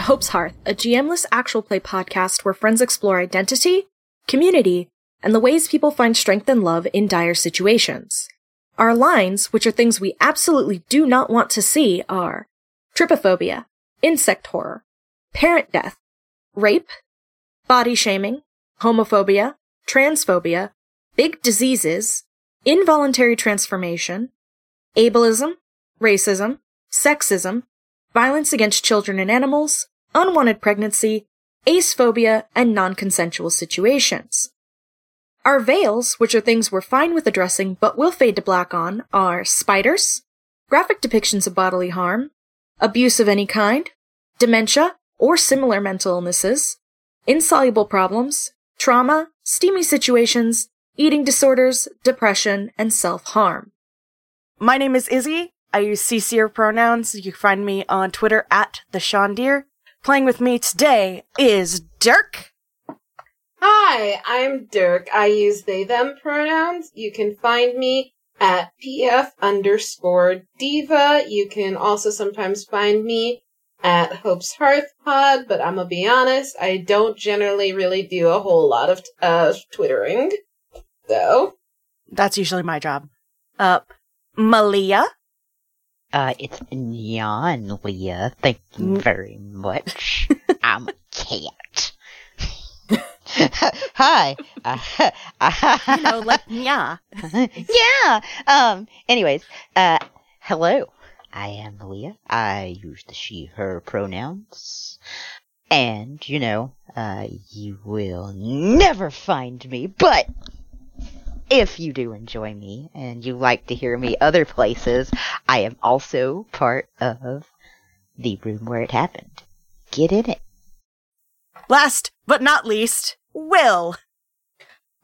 to Hope's Hearth, a GM-less actual play podcast where friends explore identity, community, and the ways people find strength and love in dire situations. Our lines, which are things we absolutely do not want to see, are trypophobia, insect horror, parent death, rape, body shaming, homophobia, transphobia, big diseases, involuntary transformation, ableism, racism, sexism, violence against children and animals, unwanted pregnancy, acephobia, and non-consensual situations. Our veils, which are things we're fine with addressing but will fade to black on, are spiders, graphic depictions of bodily harm, abuse of any kind, dementia or similar mental illnesses, insoluble problems, trauma, steamy situations, eating disorders, depression, and self-harm. My name is Izzy. I use she, her pronouns. You can find me on Twitter @theshandir. Playing with me today is Dirk. Hi, I'm Dirk. I use they, them pronouns. You can find me at pf_diva. You can also sometimes find me at Hope's Hearth Pod, but I'm gonna be honest, I don't generally really do a whole lot of Twittering, though. That's usually my job. Malia? It's Neon Leah. Thank you very much. I'm a cat. Hi. You know, like, yeah. Yeah. Anyways, hello. I am Leah. I use the she, her pronouns. And, you know, you will never find me, but if you do enjoy me and you like to hear me other places, I am also part of the room where it happened. Get in it. Last but not least, Will.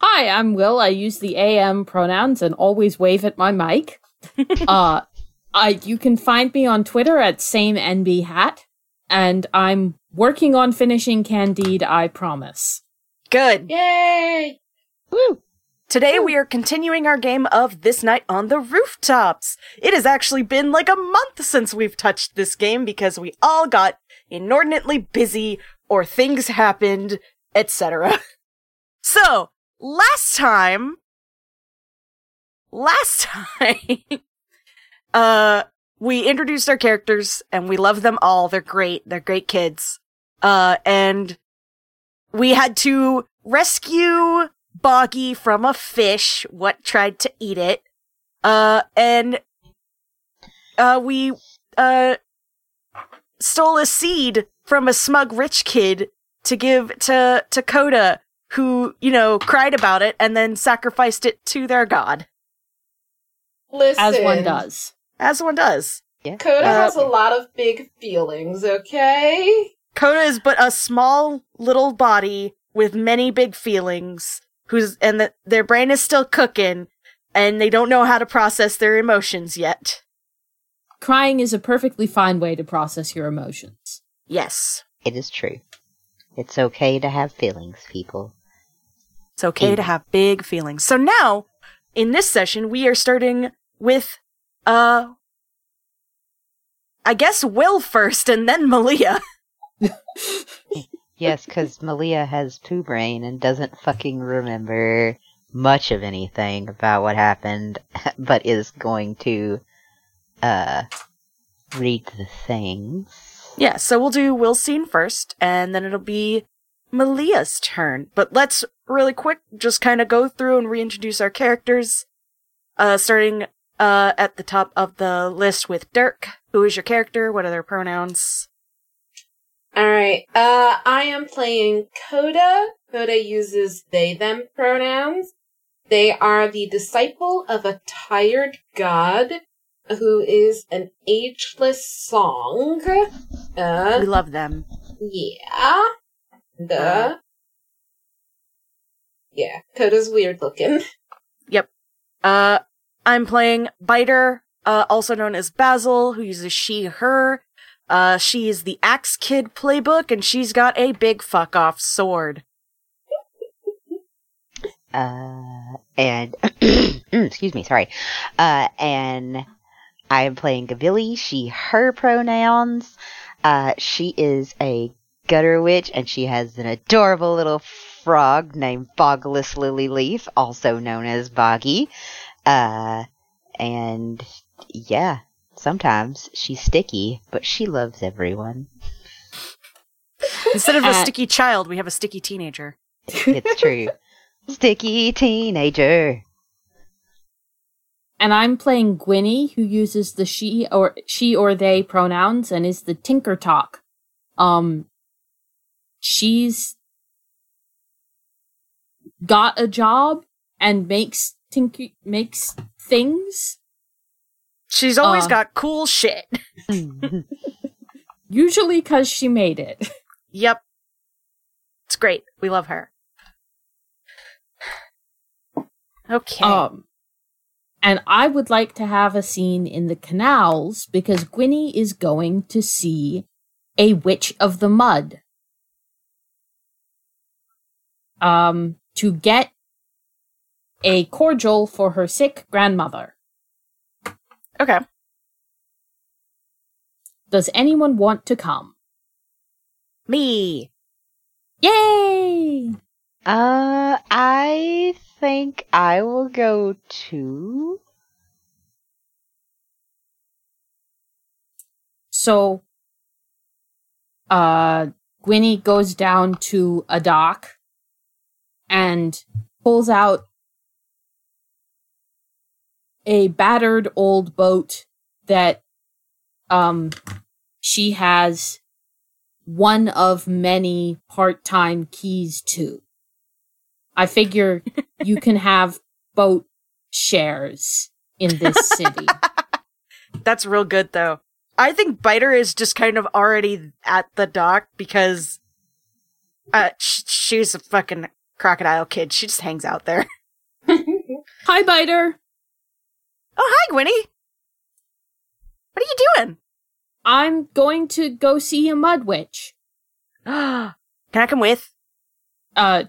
Hi, I'm Will. I use the AM pronouns and always wave at my mic. You can find me on Twitter @SameNBHat, and I'm working on finishing Candide, I promise. Good. Yay! Woo! Today we are continuing our game of This Night on the Rooftops. It has actually been like a month since we've touched this game because we all got inordinately busy or things happened, etc. So, last time, we introduced our characters and we love them all. They're great. They're great kids. And we had to rescue Boggy from a fish, what tried to eat it, and we stole a seed from a smug rich kid to give to Coda, who, you know, cried about it and then sacrificed it to their god. Listen. As one does. Yeah. Coda has a lot of big feelings, okay? Coda is but a small little body with many big feelings. Their brain is still cooking, and they don't know how to process their emotions yet. Crying is a perfectly fine way to process your emotions. Yes. It is true. It's okay to have feelings, people. It's okay to have big feelings. So now, in this session, we are starting with, I guess Will first, and then Malia. Yes, because Malia has poo brain and doesn't fucking remember much of anything about what happened, but is going to read the things. Yeah, so we'll do Will's scene first, and then it'll be Malia's turn. But let's really quick just kind of go through and reintroduce our characters, starting at the top of the list with Dirk. Who is your character? What are their pronouns? Alright, I am playing Coda. Coda uses they, them pronouns. They are the disciple of a tired god who is an ageless song. We love them. Yeah. Yeah, Coda's weird looking. Yep. I'm playing Biter, also known as Basil, who uses she, her. She is the Axe Kid playbook, and she's got a big fuck-off sword. And, excuse me, sorry. And I'm playing Gavili, she, her pronouns. She is a gutter witch, and she has an adorable little frog named Bogless Lilyleaf, also known as Boggy. And yeah, sometimes she's sticky, but she loves everyone. Instead of a sticky child, we have a sticky teenager. It's true. Sticky teenager. And I'm playing Gwynny, who uses the she or they pronouns and is the Tinker Talk. She's got a job and makes things. She's always got cool shit. Usually because she made it. Yep. It's great. We love her. Okay. And I would like to have a scene in the canals because Gwynny is going to see a Witch of the Mud. To get a cordial for her sick grandmother. Okay. Does anyone want to come? Me. Yay! I think I will go too. So, Gwynny goes down to a dock and pulls out a battered old boat that she has one of many part-time keys to. I figure you can have boat shares in this city. That's real good, though. I think Biter is just kind of already at the dock because she's a fucking crocodile kid. She just hangs out there. Hi, Biter. Oh, hi, Gwynny. What are you doing? I'm going to go see a mud witch. Can I come with?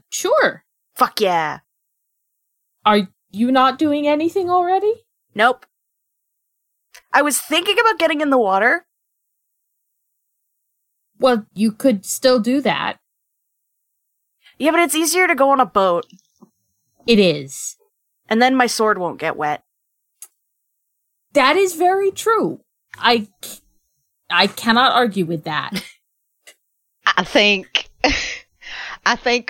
Sure. Fuck yeah. Are you not doing anything already? Nope. I was thinking about getting in the water. Well, you could still do that. Yeah, but it's easier to go on a boat. It is. And then my sword won't get wet. That is very true. I cannot argue with that. I think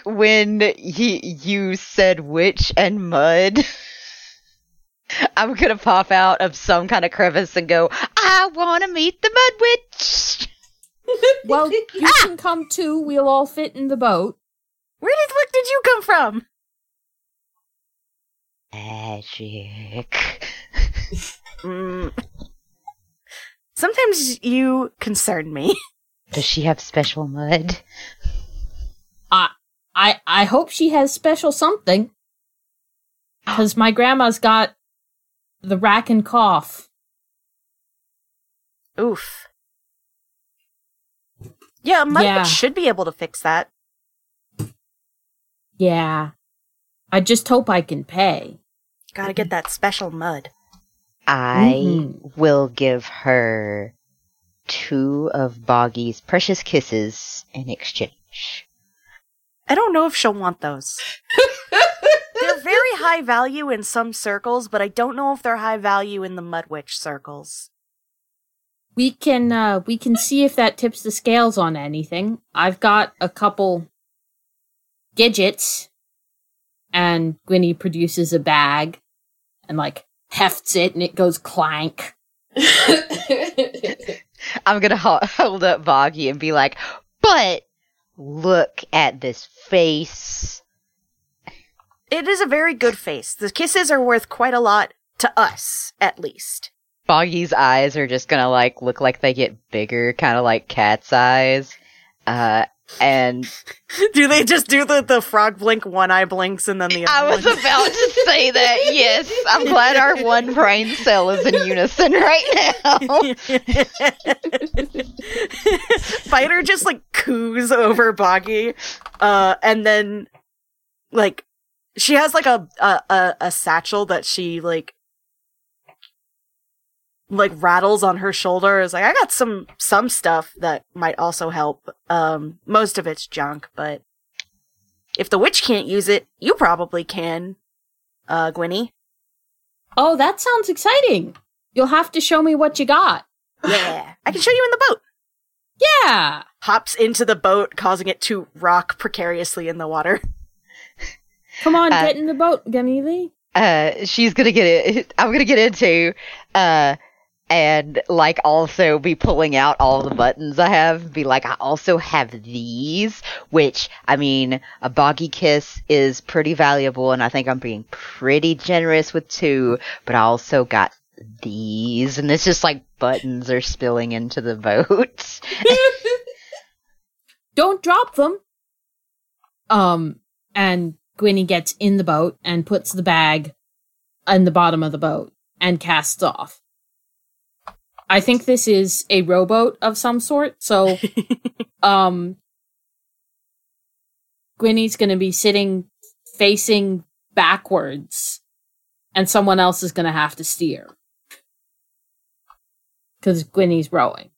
when you said witch and mud, I'm gonna pop out of some kind of crevice and go, I wanna meet the mud witch! Well, you can come too. We'll all fit in the boat. Where the fuck did you come from? Magic. Sometimes you concern me. Does she have special mud? I hope she has special something. Because my grandma's got the rack and cough. Oof. Yeah, mud should be able to fix that. Yeah. I just hope I can pay. Gotta get that special mud. I will give her 2 of Boggy's precious kisses in exchange. I don't know if she'll want those. They're very high value in some circles, but I don't know if they're high value in the Mud Witch circles. We can see if that tips the scales on anything. I've got a couple gidgets, and Gwynny produces a bag, and hefts it and it goes clank. I'm gonna hold up Boggy and be like, but look at this face. It is a very good face. The kisses are worth quite a lot to us, at least. Boggy's eyes are just gonna look like they get bigger, kind of like cat's eyes. And do they just do the frog blink, one eye blinks, and then the other? I was about to say that, yes. I'm glad our one brain cell is in unison right now. Biter just coos over Boggy, and then she has a satchel that she like rattles on her shoulder is like, I got some stuff that might also help. Most of it's junk, but if the witch can't use it, you probably can, Gwynny. Oh, that sounds exciting. You'll have to show me what you got. Yeah. I can show you in the boat. Yeah. Hops into the boat, causing it to rock precariously in the water. Come on, get in the boat, Gwynny. She's gonna get it. I'm gonna get into, and like also be pulling out all the buttons I have. Be like, I also have these, which I mean, a boggy kiss is pretty valuable, and I think I'm being pretty generous with 2. But I also got these, and it's just like buttons are spilling into the boat. Don't drop them. And Gwynny gets in the boat and puts the bag in the bottom of the boat and casts off. I think this is a rowboat of some sort, so Gwynny's going to be sitting facing backwards, and someone else is going to have to steer because Gwynny's rowing.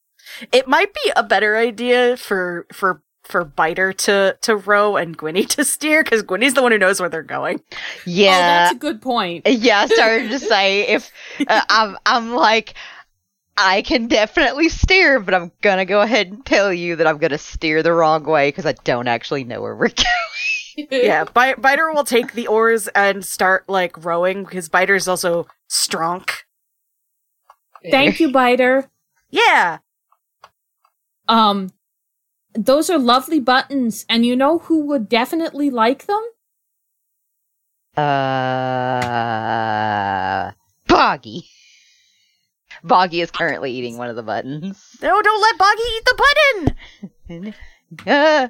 It might be a better idea for Biter to row and Gwynny to steer, because Gwynny's the one who knows where they're going. Yeah. Oh, that's a good point. Yeah, I started to say, if I'm like, I can definitely steer, but I'm gonna go ahead and tell you that I'm gonna steer the wrong way, because I don't actually know where we're going. Yeah, Biter will take the oars and start, like, rowing, because Biter's also strong. Thank you, Biter. Yeah. Those are lovely buttons, and you know who would definitely like them? Boggy. Boggy is currently eating one of the buttons. No, don't let Boggy eat the button! Okay.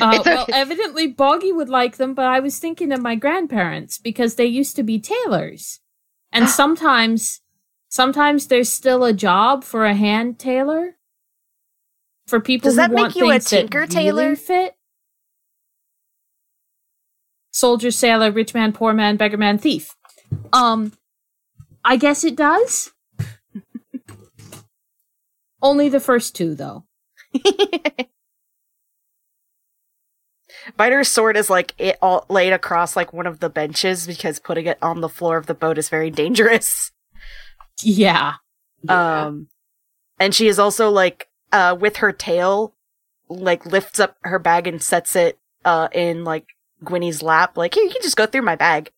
Well, evidently Boggy would like them, but I was thinking of my grandparents, because they used to be tailors. And sometimes there's still a job for a hand tailor. For people Does who that want make you a tinker tailor really fit? Soldier, sailor, rich man, poor man, beggar man, thief. I guess it does. Only the first 2, though. Biter's sword is like it all laid across like one of the benches, because putting it on the floor of the boat is very dangerous. Yeah. And she is also like, with her tail, like, lifts up her bag and sets it in, like, Gwynny's lap. Like, here, you can just go through my bag.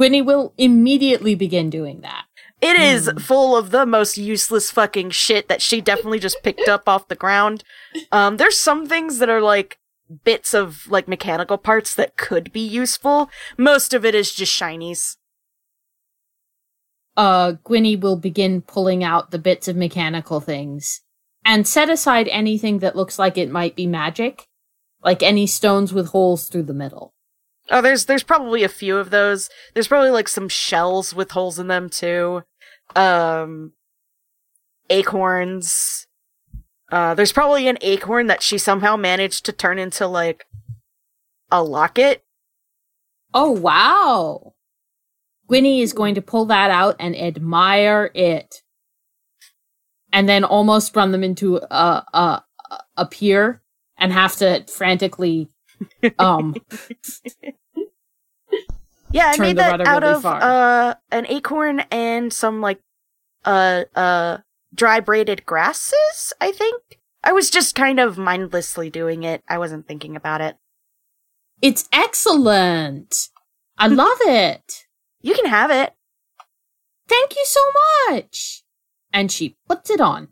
Gwynny will immediately begin doing that. It is full of the most useless fucking shit that she definitely just picked up off the ground. There's some things that are, like, bits of, like, mechanical parts that could be useful. Most of it is just shinies. Gwynny will begin pulling out the bits of mechanical things. And set aside anything that looks like it might be magic. Like any stones with holes through the middle. Oh, there's probably a few of those. There's probably, like, some shells with holes in them, too. Acorns. There's probably an acorn that she somehow managed to turn into, like, a locket. Oh, wow! Gwynny is going to pull that out and admire it. And then almost run them into a pier and have to frantically yeah, I made that out of an acorn and some like dry braided grasses, I think. I was just kind of mindlessly doing it. I wasn't thinking about it. It's excellent. I love it. You can have it. Thank you so much. And she puts it on.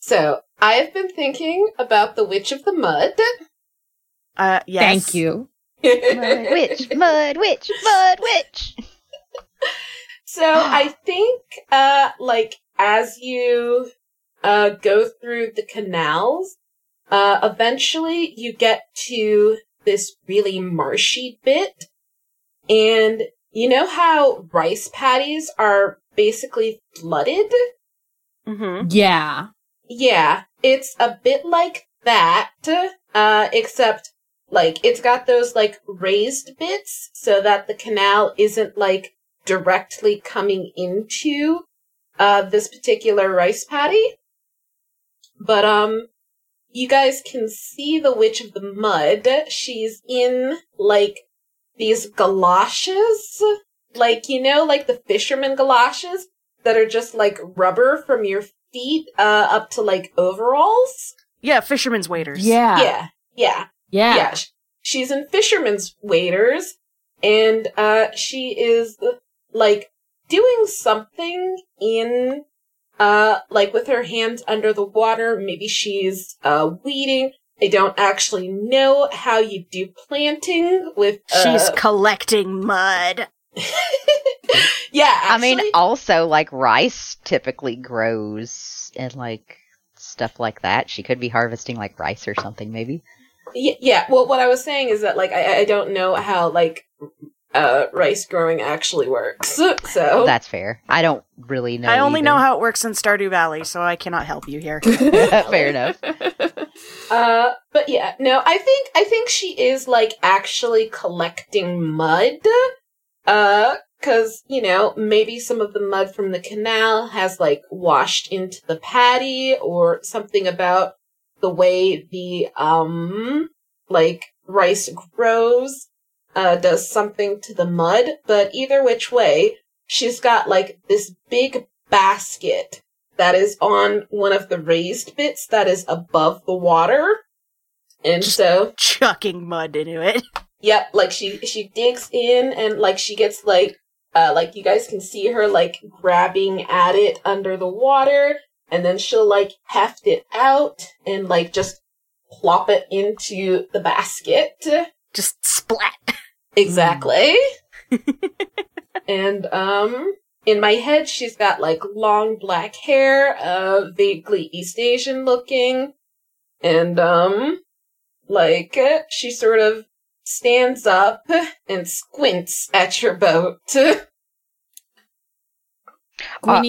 So, I have been thinking about the Witch of the Mud. Yes. Thank you. Mud witch, mud witch, mud witch. So, I think, as you go through the canals, eventually you get to this really marshy bit, and you know how rice paddies are basically flooded? Mm-hmm. Yeah. Yeah, it's a bit like that, except Like, it's got those, like, raised bits so that the canal isn't, like, directly coming into this particular rice paddy. But, you guys can see the Witch of the Mud. She's in, like, these galoshes. Like, you know, like the fisherman galoshes that are just, like, rubber from your feet up to, like, overalls? Yeah, fisherman's waders. Yeah. She's in fisherman's waders, and she is, like, doing something in... like with her hands under the water, maybe she's, weeding. I don't actually know how you do planting with, she's collecting mud. Yeah, actually. I mean, also, like, rice typically grows and, like, stuff like that. She could be harvesting, like, rice or something, maybe. Yeah, well, what I was saying is that, like, I don't know how, like... rice growing actually works, so... That's fair. I don't really know. I only know how it works in Stardew Valley, so I cannot help you here. Fair enough. But yeah, no, I think she is, like, actually collecting mud, because, you know, maybe some of the mud from the canal has, like, washed into the paddy, or something about the way the, like, rice grows. Does something to the mud, but either which way, she's got, like, this big basket that is on one of the raised bits that is above the water, and so... chucking mud into it. Yep, like, she digs in, and, like, she gets, like, you guys can see her, like, grabbing at it under the water, and then she'll, like, heft it out, and, like, just plop it into the basket. Just splat. Exactly. And, in my head, she's got, like, long black hair, vaguely East Asian looking. And, like, she sort of stands up and squints at your boat. Are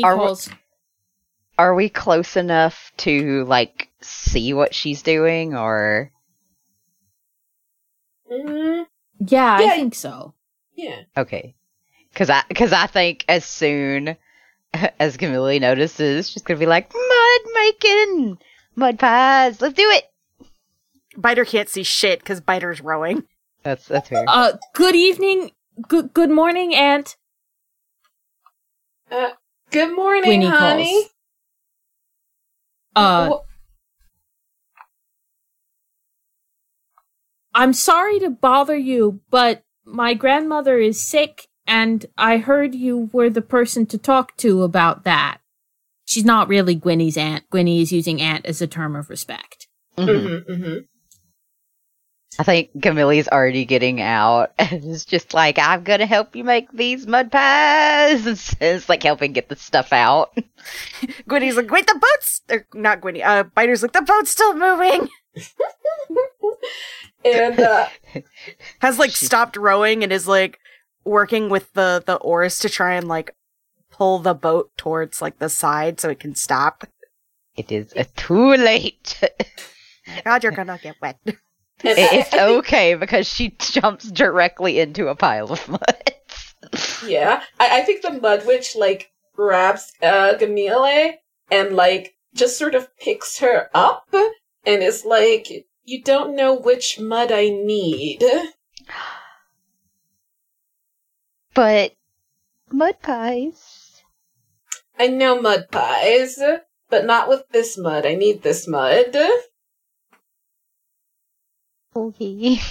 we close enough to, like, see what she's doing, or... Mm-hmm. Yeah, I think so. Yeah. Okay. Because I think as soon as Camille notices, she's going to be like, mud making! Mud pies! Let's do it! Biter can't see shit because Biter's rowing. That's fair. Good evening. Good morning, Aunt. Good morning, Winnie, honey. Calls. I'm sorry to bother you, but my grandmother is sick, and I heard you were the person to talk to about that. She's not really Gwynny's aunt. Gwynny is using aunt as a term of respect. Mm-hmm. Mm-hmm. I think Camille's already getting out, and is just like, I'm going to help you make these mud pies. It's like helping get the stuff out. Gwynny's like, wait, the boat's... not Gwynny. Biter's like, the boat's still moving. And has, like, stopped rowing and is, like, working with the oars to try and, like, pull the boat towards, like, the side so it can stop. It is too late. God, you're gonna get wet. It's okay because she jumps directly into a pile of mud. Yeah. I think the Mud Witch, like, grabs Gamile and, like, just sort of picks her up and is like... You don't know which mud I need. But mud pies. I know mud pies, but not with this mud. I need this mud. Okay.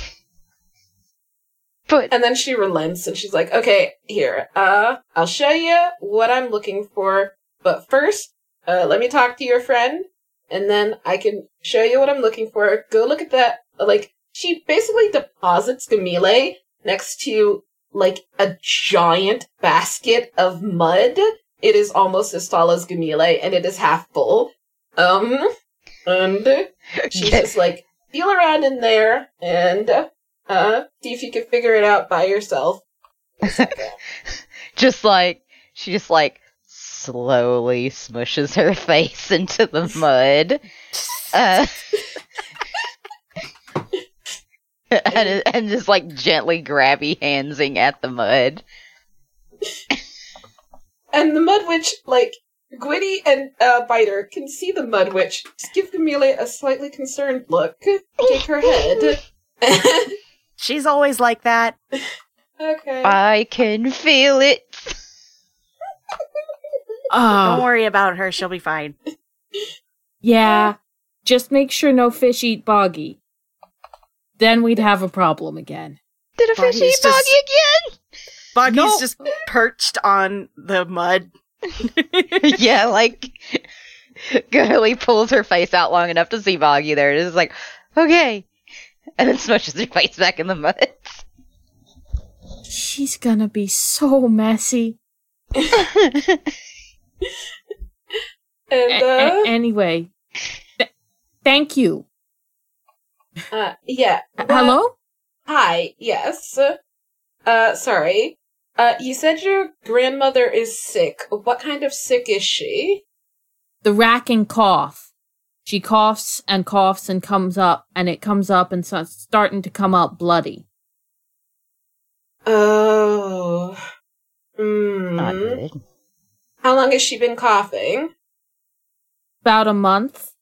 But and then she relents and she's like, okay, here, I'll show you what I'm looking for. But first, let me talk to your friend. And then I can show you what I'm looking for. Go look at that. Like, she basically deposits Gamile next to, like, a giant basket of mud. It is almost as tall as Gamile, and it is half full. And she's just like, feel around in there, and, see if you can figure it out by yourself. She just slowly smushes her face into the mud. and just like gently grabby handsing at the mud. And the mud witch, like, Gwitty and Biter can see the mud witch. Just give Gamele a slightly concerned look. Take her head. She's always like that. Okay. I can feel it. Oh. Don't worry about her. She'll be fine. Yeah. Just make sure no fish eat Boggy. Then we'd have a problem again. Did a fish eat Boggy again? Boggy's just perched on the mud. Yeah, like, Girly pulls her face out long enough to see Boggy there. It's like, okay. And then smushes her face back in the mud. She's gonna be so messy. Anyway. Thank you. Yeah. Hello? Hi, yes. Sorry. You said your grandmother is sick. What kind of sick is she? The racking cough. She coughs and coughs and comes up, and it comes up and starts starting to come up bloody. Oh. Not good. How long has she been coughing? About a month.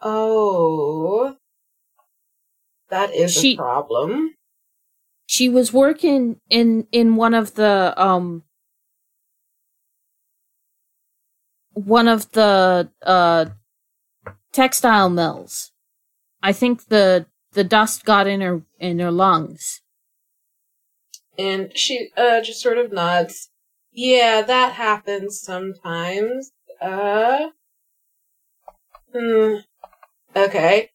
Oh. That is a problem. She was working in one of the textile mills. I think the dust got in her lungs. And she just sort of nods. Yeah, that happens sometimes. Okay.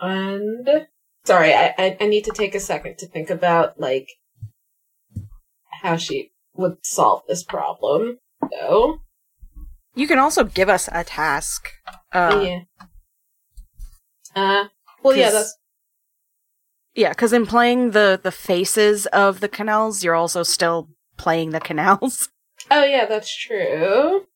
And sorry, I need to take a second to think about, like, how she would solve this problem. So you can also give us a task. Because in playing the faces of the canals, you're also still playing the canals. Oh yeah, that's true.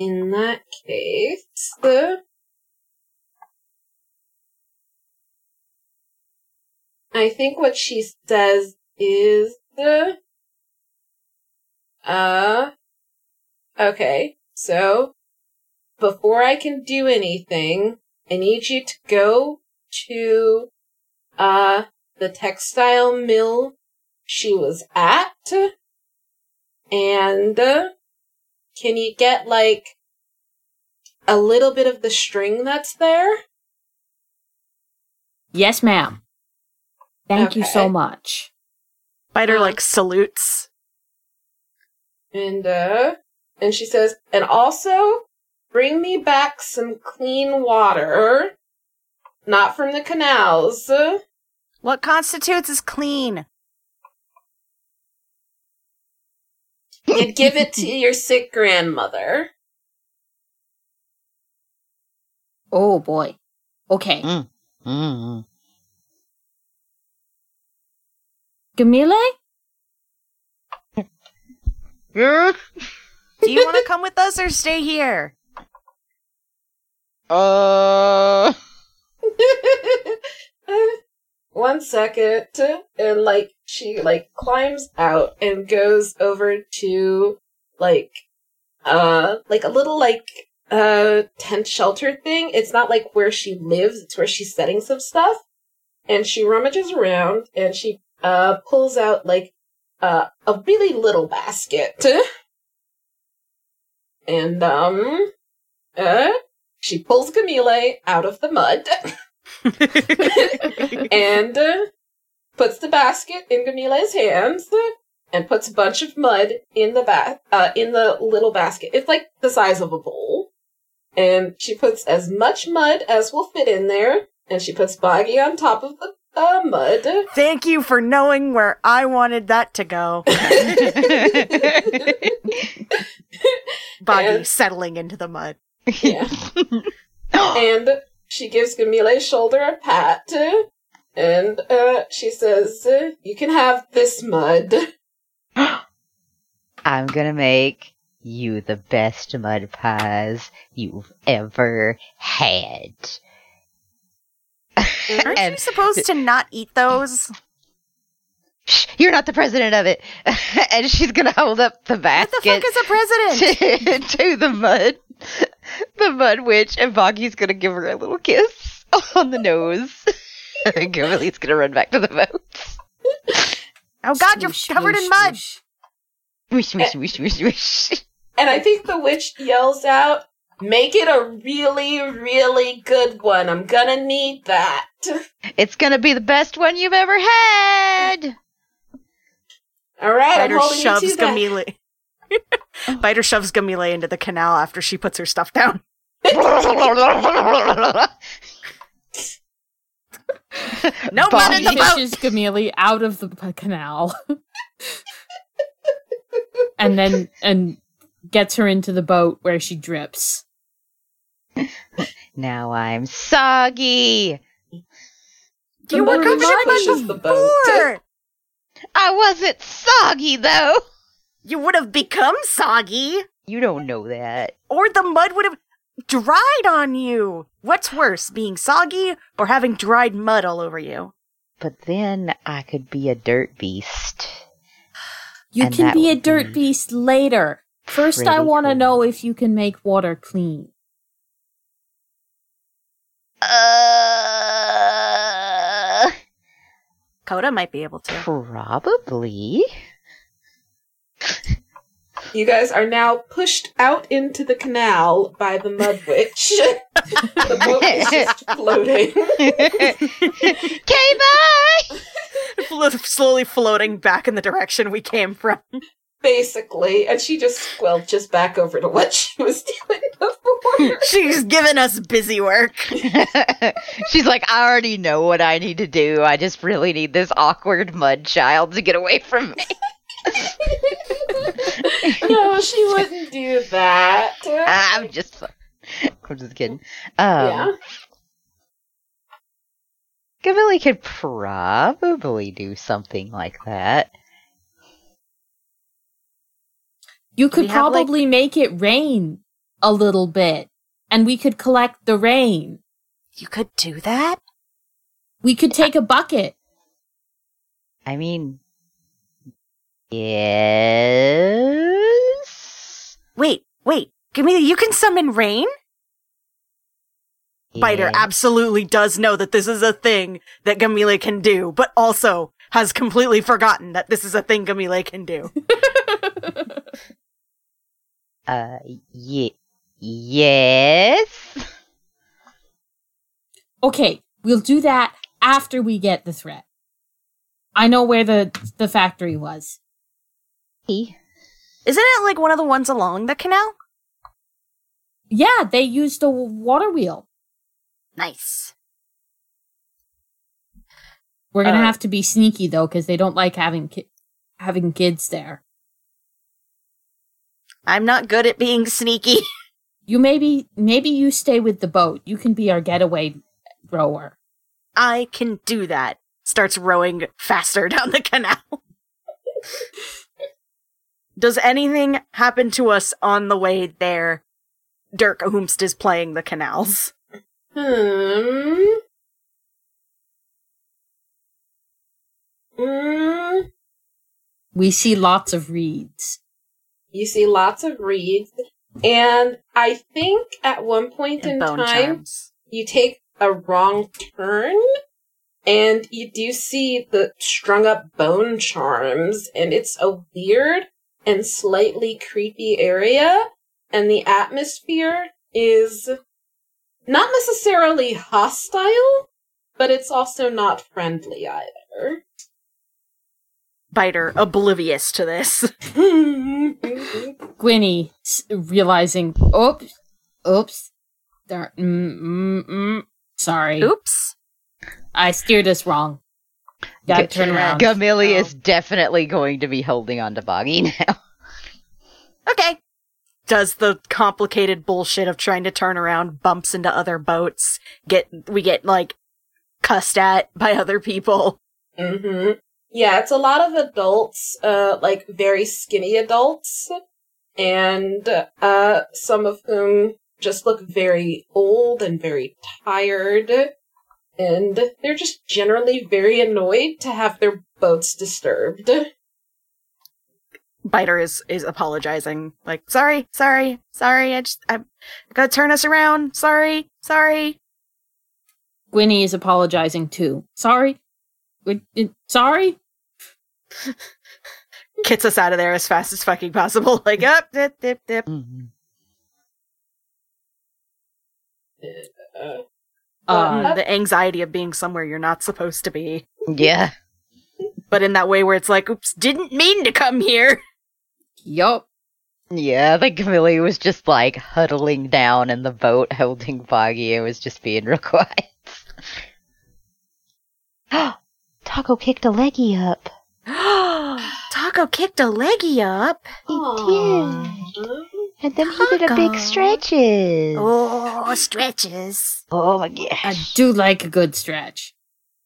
In that case, I think what she says is, okay, so, before I can do anything, I need you to go to, the textile mill she was at, and can you get, like, a little bit of the string that's there? Yes, ma'am. Thank you so much. Biter, salutes. And she says, and also, bring me back some clean water. Not from the canals. What constitutes as clean? And give it to your sick grandmother. Oh, boy. Okay. Gamele? Yes? Do you want to come with us or stay here? One second, and, like, she, like, climbs out and goes over to, like a little, tent shelter thing. It's not, like, where she lives, it's where she's setting some stuff. And she rummages around, and she, pulls out, a really little basket. And, she pulls Gamele out of the mud. And puts the basket in Gamile's hands, and puts a bunch of mud in the in the little basket. It's like the size of a bowl, and she puts as much mud as will fit in there, and she puts Boggy on top of the mud. Thank you for knowing where I wanted that to go. Boggy settling into the mud. Yeah. And She gives Gamile's shoulder a pat, and she says, you can have this mud. I'm gonna make you the best mud pies you've ever had. Aren't you supposed to not eat those? You're not the president of it. And she's going to hold up the basket. What the fuck is a president? To the mud. The mud witch. And Boggy's going to give her a little kiss on the nose. And then Kimberly's going to run back to the boats. Oh god, you're covered in mud. Wish, wish, wish, wish, wish. And I think the witch yells out, make it a really, really good one. I'm gonna need that. It's gonna be the best one you've ever had. All right, Biter shoves Gamile. Biter shoves Gamile into the canal after she puts her stuff down. No mud in the boat. Pushes Gamile out of the canal, and gets her into the boat where she drips. Now I'm soggy. You were covered in mud before. I wasn't soggy though. You would have become soggy. You don't know that. Or the mud would have dried on you. What's worse, being soggy or having dried mud all over you? But then I could be a dirt beast. You and can be a dirt beast later. First, I want to know if you can make water clean. Coda might be able to. Probably. You guys are now pushed out into the canal by the mud witch. The boat is just floating. K-bye! Slowly floating back in the direction we came from. Basically, and she just squelches back over to what she was doing before. She's giving us busy work. She's like, I already know what I need to do. I just really need this awkward mud child to get away from me. No, she wouldn't do that. I'm just kidding. Yeah. Gavilli could probably do something like that. You could probably make it rain a little bit, and we could collect the rain. You could do that? We could take a bucket. I mean, yes? Wait, Gamila, you can summon rain? Yes. Biter absolutely does know that this is a thing that Gamila can do, but also has completely forgotten that this is a thing Gamila can do. Yes? Okay, we'll do that after we get the threat. I know where the factory was. Isn't it like one of the ones along the canal? Yeah, they used a water wheel. Nice. We're gonna have to be sneaky, though, because they don't like having kids there. I'm not good at being sneaky. You maybe you stay with the boat. You can be our getaway rower. I can do that. Starts rowing faster down the canal. Does anything happen to us on the way there? Dirk Ahumst is playing the canals. We see lots of reeds. You see lots of reeds, and I think at one point in time, you take a wrong turn, and you do see the strung-up bone charms, and it's a weird and slightly creepy area, and the atmosphere is not necessarily hostile, but it's also not friendly either. Biter, oblivious to this. Gwynny, realizing, oops, sorry. Oops. I steered us wrong. Gotta turn around. Gamili is definitely going to be holding on to Boggy now. Okay. does the complicated bullshit of trying to turn around, bumps into other boats, we get like cussed at by other people. Mm-hmm. Yeah, it's a lot of adults, like very skinny adults, and some of whom just look very old and very tired, and they're just generally very annoyed to have their boats disturbed. Biter is apologizing, like, sorry, I'm gonna turn us around, sorry. Gwynnie is apologizing too. Sorry? Gets us out of there as fast as fucking possible, like, up, dip. Mm-hmm. The anxiety of being somewhere you're not supposed to be. Yeah. But in that way where it's like, oops, didn't mean to come here. Yup. Yeah, I think Millie was just, like, huddling down in the boat holding Foggy and was just being real quiet. Taco kicked a leggy up. Taco kicked a leggy up? He did. And then Taco. He did a big stretches. Oh, stretches. Oh, my gosh. I do like a good stretch.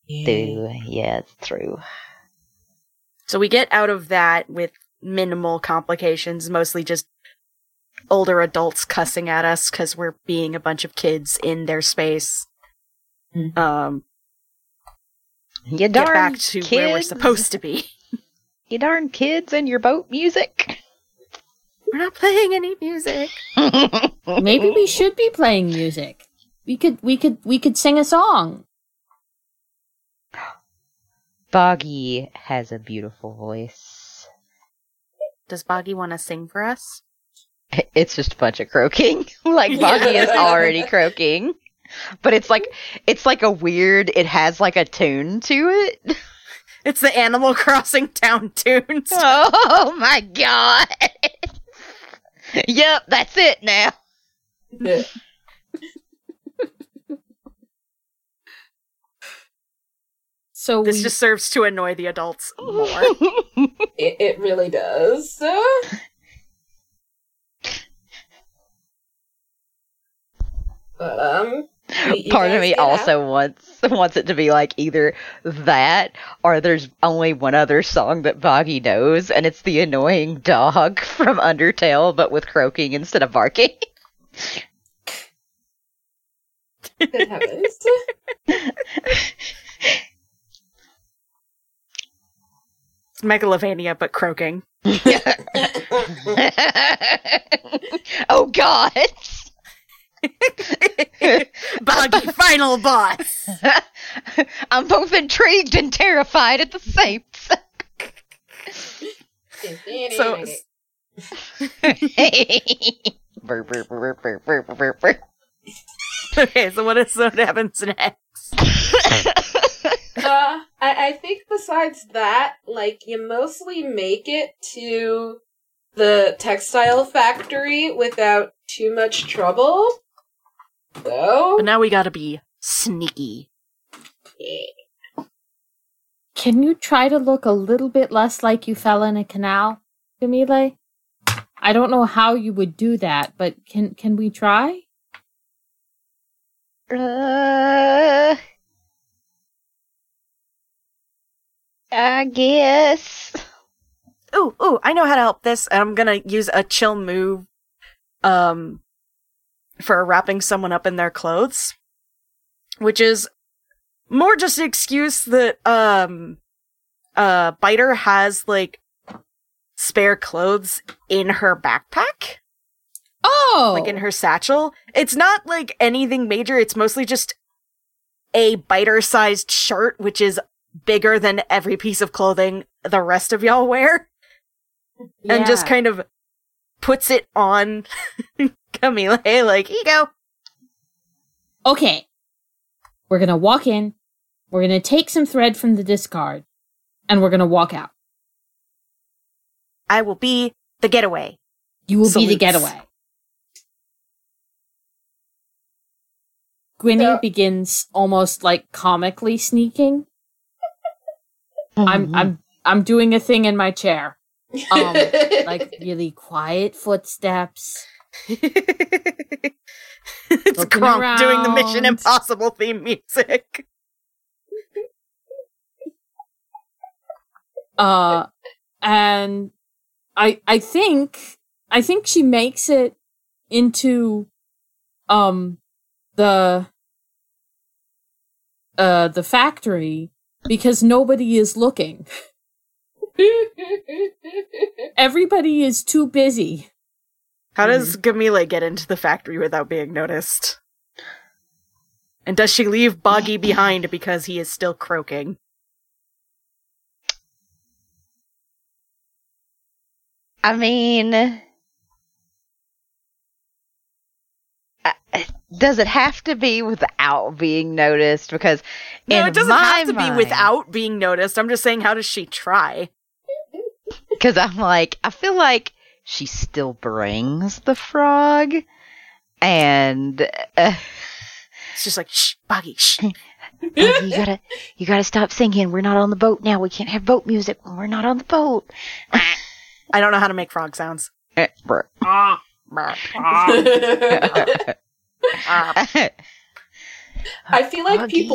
Yeah, it's true. So we get out of that with minimal complications, mostly just older adults cussing at us because we're being a bunch of kids in their space. Mm-hmm. You darn get back to kids. Where we're supposed to be. You darn kids and your boat music. We're not playing any music. Maybe we should be playing music. We could sing a song. Boggy has a beautiful voice. Does Boggy want to sing for us? It's just a bunch of croaking. Like, Boggy is already croaking. But it's like a weird, it has like a tune to it. It's the Animal Crossing town tunes. Oh my god. Yep, that's it now. Yeah. So this just serves to annoy the adults more. It really does. But, part of me also wants it to be like either that or there's only one other song that Boggy knows, and it's the annoying dog from Undertale, but with croaking instead of barking. Good heavens. It's Megalovania, but croaking. Oh, God. Boggy, final boss. I'm both intrigued and terrified at the same time. So okay, so what happens next? I think besides that, like, you mostly make it to the textile factory without too much trouble. So? But now we gotta be sneaky. Yeah. Can you try to look a little bit less like you fell in a canal, Camille? I don't know how you would do that, but can we try? I guess. Ooh, I know how to help this, and I'm gonna use a chill move. For wrapping someone up in their clothes, which is more just an excuse that Biter has like spare clothes in her backpack. Oh, like in her satchel. It's not like anything major. It's mostly just a Biter-sized shirt, which is bigger than every piece of clothing the rest of y'all wear, and just kind of puts it on. Camille, like, here you go. Okay. We're going to walk in, we're going to take some thread from the discard, and we're going to walk out. I will be the getaway. You will be the getaway. Gwynnie begins almost, like, comically sneaking. I'm doing a thing in my chair. Like really quiet footsteps. It's Crump doing the Mission Impossible theme music. And I think she makes it into the factory because nobody is looking. Everybody is too busy. How does Gamila get into the factory without being noticed? And does she leave Boggy behind because he is still croaking? I mean, does it have to be without being noticed? Because no, it doesn't have to be without being noticed. I'm just saying, how does she try? Because I'm like, I feel like she still brings the frog, and it's just like, shh, Boggy, shh. You gotta stop singing. We're not on the boat now. We can't have boat music when we're not on the boat. I don't know how to make frog sounds. I feel like Boggy.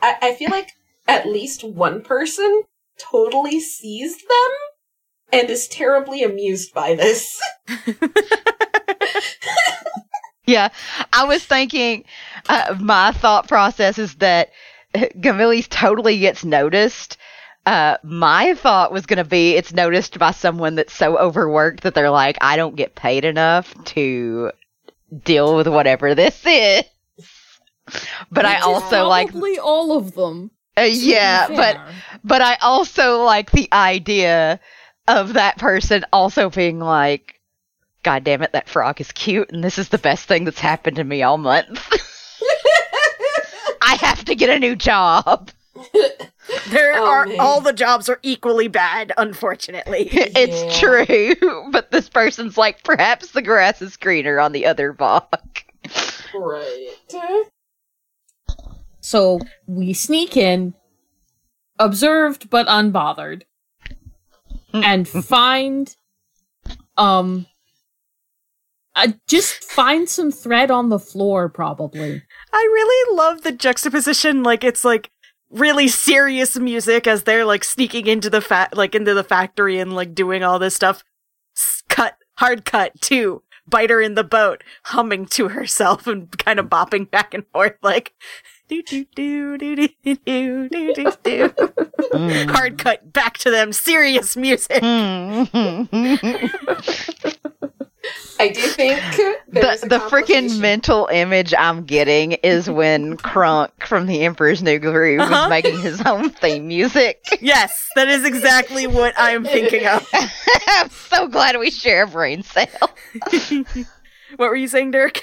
I feel like at least one person totally sees them and is terribly amused by this. Yeah, I was thinking. My thought process is that Gamili's totally gets noticed. My thought was going to be it's noticed by someone that's so overworked that they're like, I don't get paid enough to deal with whatever this is. But I also like probably all of them. Yeah, but I also like the idea of that person also being like, God damn it, that frog is cute, and this is the best thing that's happened to me all month. I have to get a new job. All the jobs are equally bad, unfortunately. Yeah. It's true, but this person's like, perhaps the grass is greener on the other bog. Right. So we sneak in, observed but unbothered, and find, just find some thread on the floor, probably. I really love the juxtaposition. Like, it's like really serious music as they're like sneaking into the into the factory and like doing all this stuff. Hard cut to Biter in the boat humming to herself and kind of bopping back and forth like do do do do do do do do do. Hard cut back to them serious music. I do think the freaking mental image I'm getting is when Krunk from The Emperor's New Groove is making his own theme music. Yes, that is exactly what I'm thinking of. I'm so glad we share a brain cell. What were you saying, Dirk?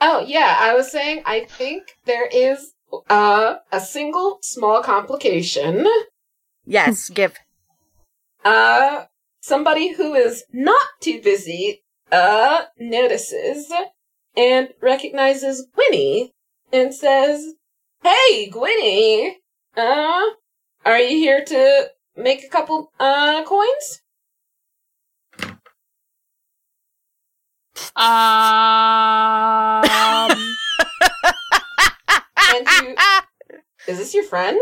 Oh, yeah, I was saying I think there is a single small complication. Yes, give. Somebody who is not too busy notices and recognizes Gwynny and says, "Hey, Gwynny, are you here to make a couple, coins?" Is this your friend?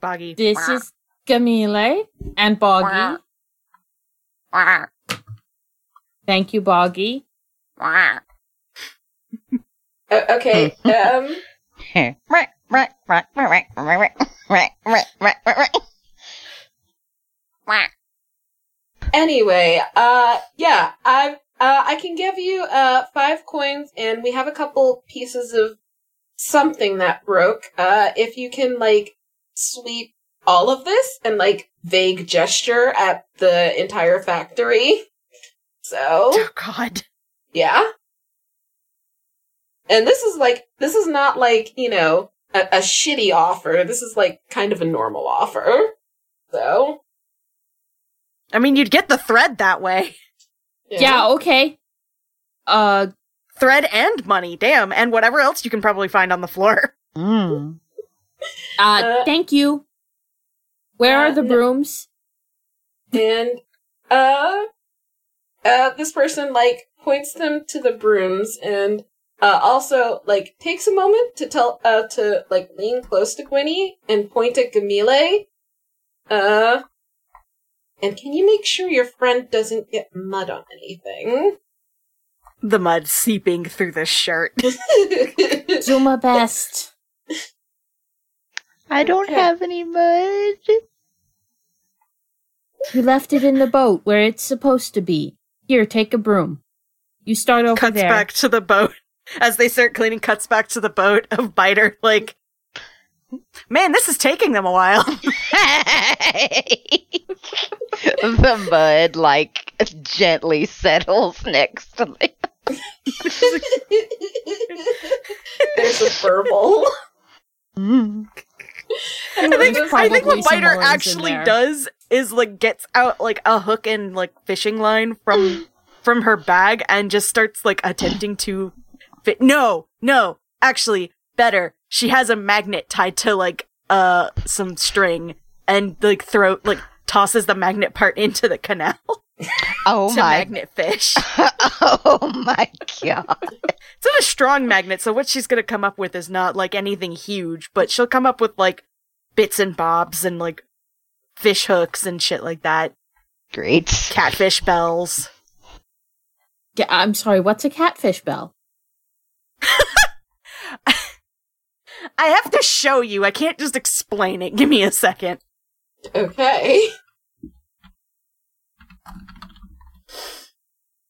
Boggy. This is Gamila and Boggy. Thank you, Boggy. Okay. Anyway, yeah, I can give you 5 coins, and we have a couple pieces of something that broke. If you can like sweep all of this and like vague gesture at the entire factory. So, oh God, yeah. And this is not like, you know, a shitty offer. This is like kind of a normal offer. So, I mean, you'd get the thread that way. Yeah. Okay. Thread and money, damn, and whatever else you can probably find on the floor. Thank you. Where are the brooms? And, this person, like, points them to the brooms and, also, like, takes a moment to tell, to, like, lean close to Gwynnie and point at Gamile. And can you make sure your friend doesn't get mud on anything? The mud seeping through the shirt. Do my best. I don't have any mud. You left it in the boat where it's supposed to be. Here, take a broom. You start over there. Cuts back to the boat. As they start cleaning, cuts back to the boat of Biter, like, man, this is taking them a while. The mud, like, gently settles next to me. There's a burble. Mm. I think what Biter actually does is, like, gets out, like, a hook and, like, fishing line from her bag and just starts, like, attempting to fit. No, actually, better. She has a magnet tied to, like, some string and, like, tosses the magnet part into the canal. Oh, my. Magnet fish. Oh, my God. It's not a strong magnet, so what she's going to come up with is not, like, anything huge, but she'll come up with, like, bits and bobs and, like, fish hooks and shit like that. Great. Catfish bells. Yeah, I'm sorry, what's a catfish bell? I have to show you. I can't just explain it. Give me a second. Okay.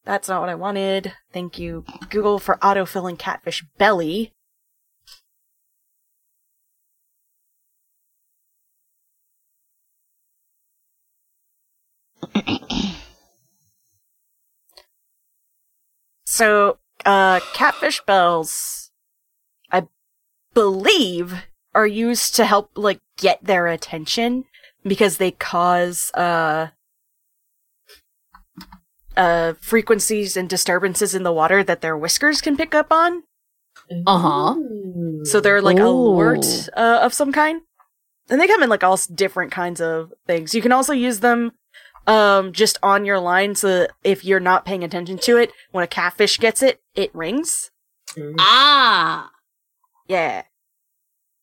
That's not what I wanted. Thank you, Google, for autofilling catfish belly. So, catfish bells, I believe, are used to help, like, get their attention because they cause, frequencies and disturbances in the water that their whiskers can pick up on. Uh-huh. So they're, like, alert of some kind. And they come in, like, all different kinds of things. You can also use them just on your line so that if you're not paying attention to it, when a catfish gets it, it rings. Ah! Yeah.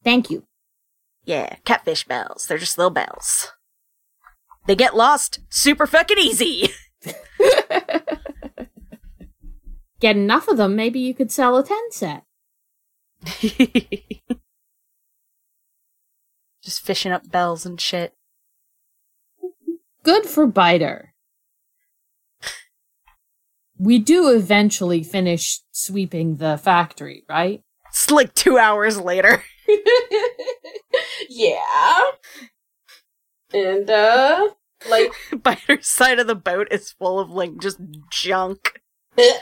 Thank you. Yeah, catfish bells. They're just little bells. They get lost super fucking easy! Get enough of them, maybe you could sell a 10 set. Just fishing up bells and shit. Good for Biter. We do eventually finish sweeping the factory, right? It's like 2 hours later. Yeah. And, like, Biter's side of the boat is full of, like, just junk. There's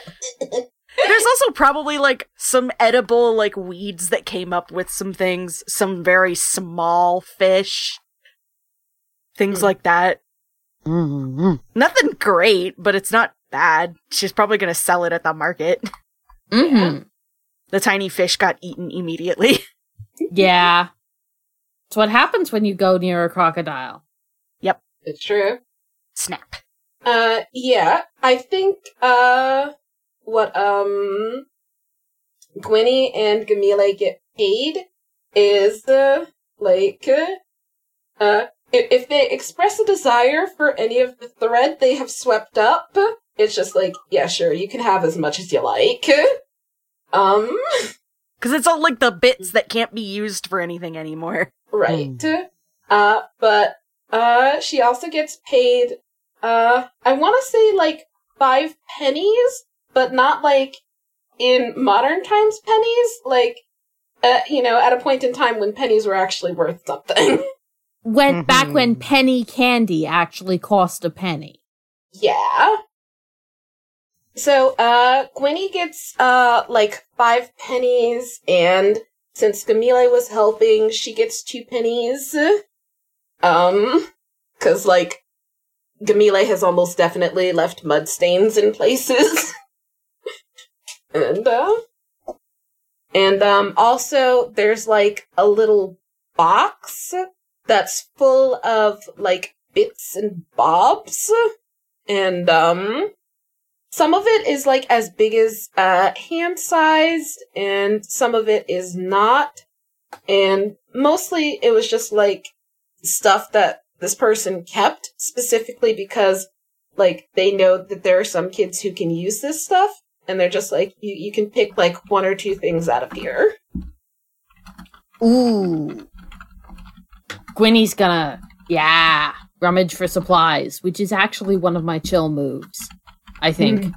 also probably, like, some edible, like, weeds that came up with some things, some very small fish, things like that. Mm-hmm. Nothing great, but it's not bad. She's probably gonna sell it at the market. Mm-hmm. The tiny fish got eaten immediately. Yeah. It's what happens when you go near a crocodile. Yep. It's true. Snap. Yeah, I think, what, Gwynnie and Gamile get paid is, like, if they express a desire for any of the thread they have swept up, it's just like, yeah, sure, you can have as much as you like. Because it's all, like, the bits that can't be used for anything anymore. Right. But, she also gets paid, I want to say, like, 5 pennies, but not, like, in modern times pennies, like, you know, at a point in time when pennies were actually worth something. Back when penny candy actually cost a penny. Yeah. So, Gwynnie gets, like, 5 pennies, and since Gamile was helping, she gets 2 pennies. 'Cause, like, Gamile has almost definitely left mud stains in places. And also, there's, like, a little box that's full of, like, bits and bobs. And, some of it is, like, as big as, hand-sized, and some of it is not. And mostly it was just, like, stuff that this person kept, specifically because, like, they know that there are some kids who can use this stuff, and they're just like, you can pick, like, one or two things out of here. Ooh. Gwynny's gonna, rummage for supplies, which is actually one of my chill moves, I think.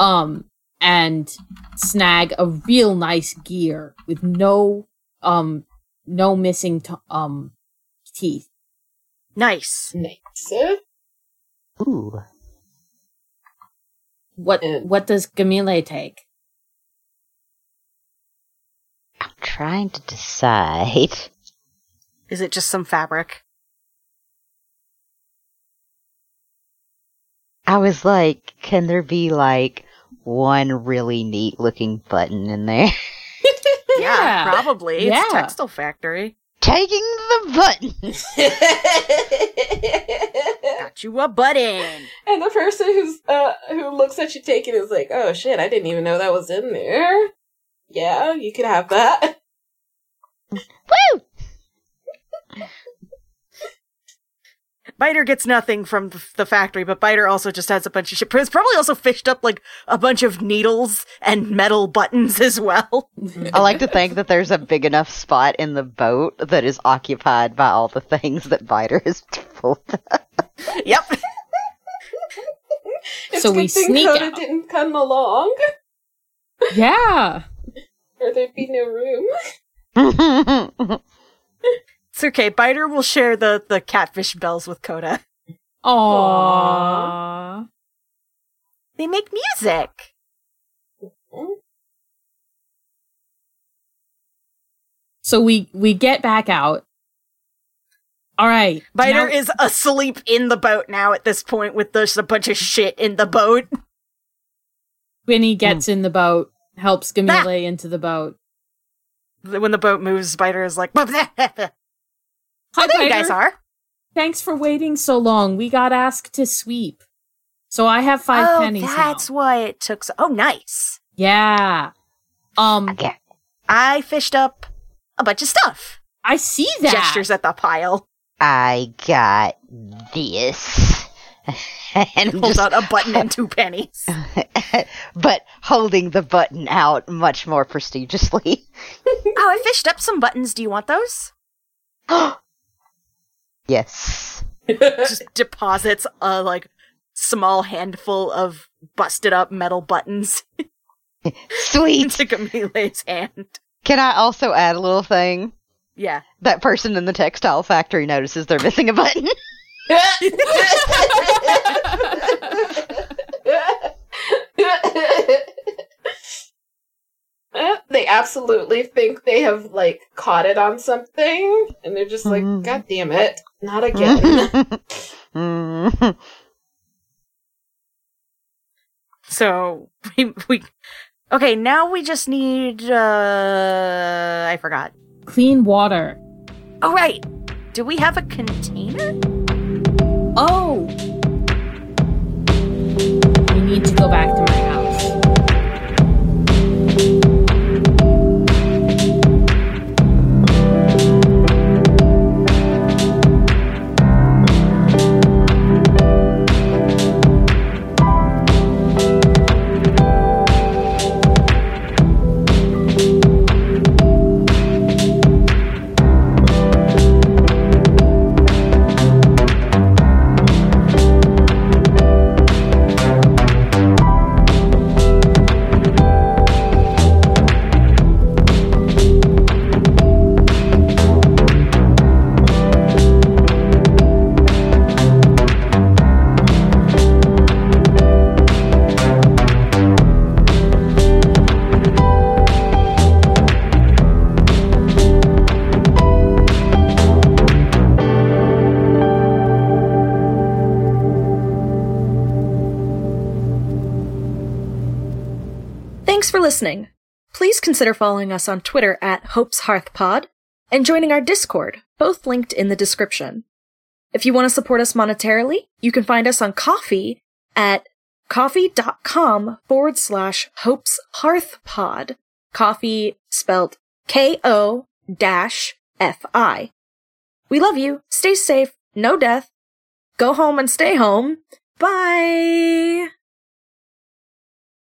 Mm-hmm. And snag a real nice gear with no missing teeth. Nice. Ooh. What does Gamile take? I'm trying to decide. Is it just some fabric? I was like, can there be, like, one really neat-looking button in there? Yeah, probably. Yeah. It's a textile factory. Taking the button! Got you a button! And the person who looks at you taking it is like, oh shit, I didn't even know that was in there. Yeah, you could have that. Woo! Biter gets nothing from the factory, but Biter also just has a bunch of shit. It's probably also fished up, like, a bunch of needles and metal buttons as well. I like to think that there's a big enough spot in the boat that is occupied by all the things that Biter has pulled up. Yep. So we sneak out. It's a good thing Coda didn't come along. Yeah. Or there'd be no room. It's okay. Biter will share the catfish bells with Coda. Aww. They make music. So we get back out. All right. Biter is asleep in the boat now at this point with just a bunch of shit in the boat. Winnie gets in the boat, helps Gamile into the boat. When the boat moves, Biter is like... Hi, there you guys are. Thanks for waiting so long. We got asked to sweep. So I have 5 pennies now. Oh, that's why it took so... Oh, nice. Yeah. Okay. I fished up a bunch of stuff. I see that. Gestures at the pile. I got this. And pulled out a button and 2 pennies. But holding the button out much more prestigiously. I fished up some buttons. Do you want those? Yes. Just deposits a, like, small handful of busted up metal buttons. Sweet. Into Gamile's hand. Can I also add a little thing? Yeah. That person in the textile factory notices they're missing a button. They absolutely think they have, like, caught it on something, and they're just like, God damn it, not again. So, we... Okay, now we just need, I forgot. Clean water. Oh, right! Do we have a container? Oh! We need to go back to my house. Thanks for listening. Please consider following us on Twitter at Hope's Hearth Pod and joining our Discord both linked in the description. If you want to support us monetarily, you can find us on Ko-fi at ko-fi.com/Hope's Hearth Pod. Ko-fi spelled Ko-fi. We love you. Stay safe. No death. Go home and stay home. Bye!